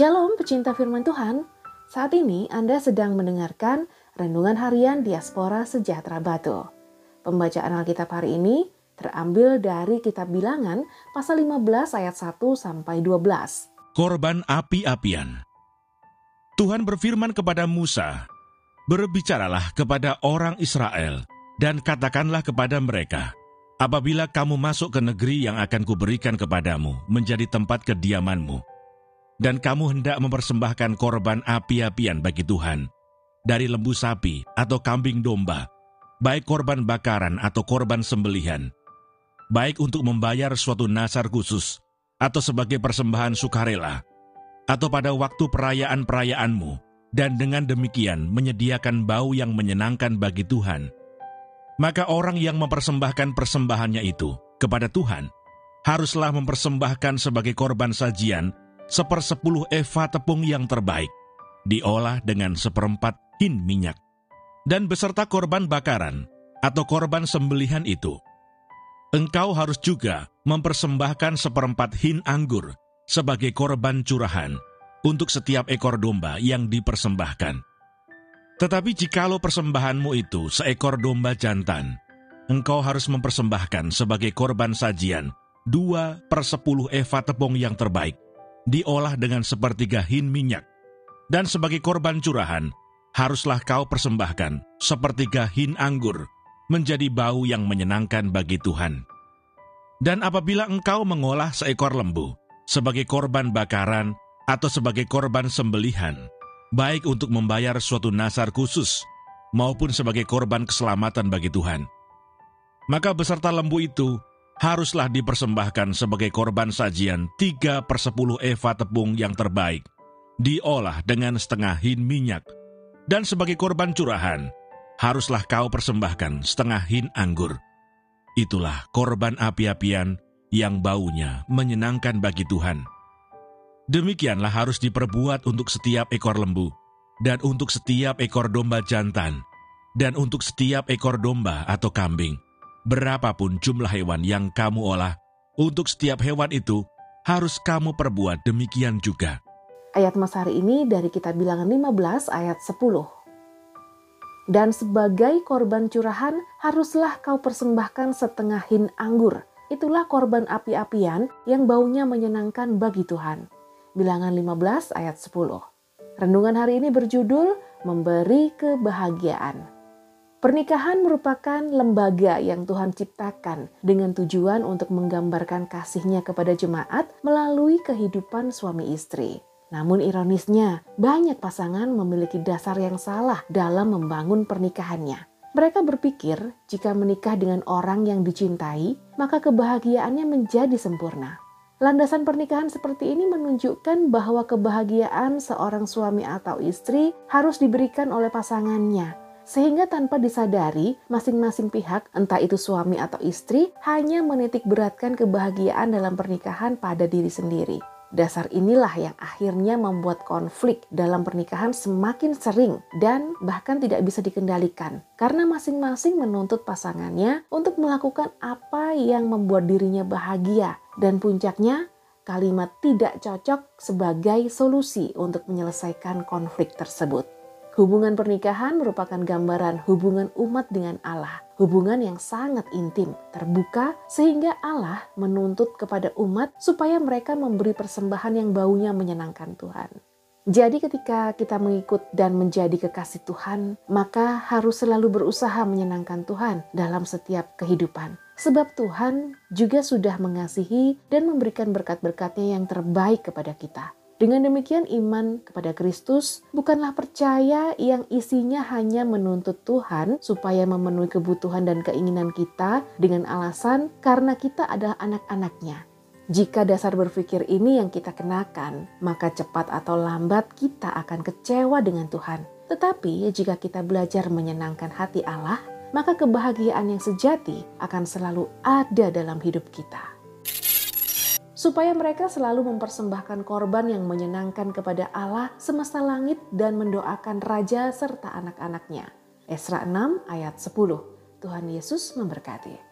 Shalom pecinta firman Tuhan, saat ini Anda sedang mendengarkan Renungan Harian Diaspora Sejahtera Batu. Pembacaan Alkitab hari ini terambil dari Kitab Bilangan pasal 15 ayat 1-12. Korban Api Apian. Tuhan berfirman kepada Musa, "Berbicaralah kepada orang Israel dan katakanlah kepada mereka, apabila kamu masuk ke negeri yang akan kuberikan kepadamu menjadi tempat kediamanmu, dan kamu hendak mempersembahkan korban api-apian bagi Tuhan, dari lembu sapi atau kambing domba, baik korban bakaran atau korban sembelihan, baik untuk membayar suatu nazar khusus, atau sebagai persembahan sukarela, atau pada waktu perayaan-perayaanmu, dan dengan demikian menyediakan bau yang menyenangkan bagi Tuhan, maka orang yang mempersembahkan persembahannya itu kepada Tuhan haruslah mempersembahkan sebagai korban sajian 1/10 eva tepung yang terbaik, diolah dengan 1/4 hin minyak, dan beserta korban bakaran atau korban sembelihan itu. Engkau harus juga mempersembahkan 1/4 hin anggur sebagai korban curahan untuk setiap ekor domba yang dipersembahkan. Tetapi jikalau persembahanmu itu seekor domba jantan, engkau harus mempersembahkan sebagai korban sajian 2/10 eva tepung yang terbaik, diolah dengan 1/3 hin minyak, dan sebagai korban curahan haruslah kau persembahkan 1/3 hin anggur, menjadi bau yang menyenangkan bagi Tuhan. Dan apabila engkau mengolah seekor lembu sebagai korban bakaran atau sebagai korban sembelihan, baik untuk membayar suatu nazar khusus maupun sebagai korban keselamatan bagi Tuhan, maka beserta lembu itu haruslah dipersembahkan sebagai korban sajian 3/10 eva tepung yang terbaik, diolah dengan 1/2 hin minyak, dan sebagai korban curahan haruslah kau persembahkan 1/2 hin anggur. Itulah korban api-apian yang baunya menyenangkan bagi Tuhan. Demikianlah harus diperbuat untuk setiap ekor lembu, dan untuk setiap ekor domba jantan, dan untuk setiap ekor domba atau kambing. Berapapun jumlah hewan yang kamu olah, untuk setiap hewan itu harus kamu perbuat demikian juga." Ayat mas hari ini dari Kitab Bilangan 15 ayat 10. "Dan sebagai korban curahan haruslah kau persembahkan 1/2 hin anggur. Itulah korban api-apian yang baunya menyenangkan bagi Tuhan." Bilangan 15 ayat 10. Renungan hari ini berjudul Memberi Kebahagiaan. Pernikahan merupakan lembaga yang Tuhan ciptakan dengan tujuan untuk menggambarkan kasih-Nya kepada jemaat melalui kehidupan suami istri. Namun ironisnya, banyak pasangan memiliki dasar yang salah dalam membangun pernikahannya. Mereka berpikir jika menikah dengan orang yang dicintai, maka kebahagiaannya menjadi sempurna. Landasan pernikahan seperti ini menunjukkan bahwa kebahagiaan seorang suami atau istri harus diberikan oleh pasangannya, sehingga tanpa disadari masing-masing pihak, entah itu suami atau istri, hanya menitik beratkan kebahagiaan dalam pernikahan pada diri sendiri. Dasar inilah yang akhirnya membuat konflik dalam pernikahan semakin sering dan bahkan tidak bisa dikendalikan, karena masing-masing menuntut pasangannya untuk melakukan apa yang membuat dirinya bahagia. Dan puncaknya, kalimat tidak cocok sebagai solusi untuk menyelesaikan konflik tersebut. Hubungan pernikahan merupakan gambaran hubungan umat dengan Allah. Hubungan yang sangat intim, terbuka, sehingga Allah menuntut kepada umat supaya mereka memberi persembahan yang baunya menyenangkan Tuhan. Jadi ketika kita mengikut dan menjadi kekasih Tuhan, maka harus selalu berusaha menyenangkan Tuhan dalam setiap kehidupan. Sebab Tuhan juga sudah mengasihi dan memberikan berkat-berkat-Nya yang terbaik kepada kita. Dengan demikian iman kepada Kristus bukanlah percaya yang isinya hanya menuntut Tuhan supaya memenuhi kebutuhan dan keinginan kita dengan alasan karena kita adalah anak-anak-Nya. Jika dasar berpikir ini yang kita kenakan, maka cepat atau lambat kita akan kecewa dengan Tuhan. Tetapi jika kita belajar menyenangkan hati Allah, maka kebahagiaan yang sejati akan selalu ada dalam hidup kita. Supaya mereka selalu mempersembahkan korban yang menyenangkan kepada Allah semesta langit dan mendoakan raja serta anak-anak-Nya. Ezra 6 ayat 10. Tuhan Yesus memberkati.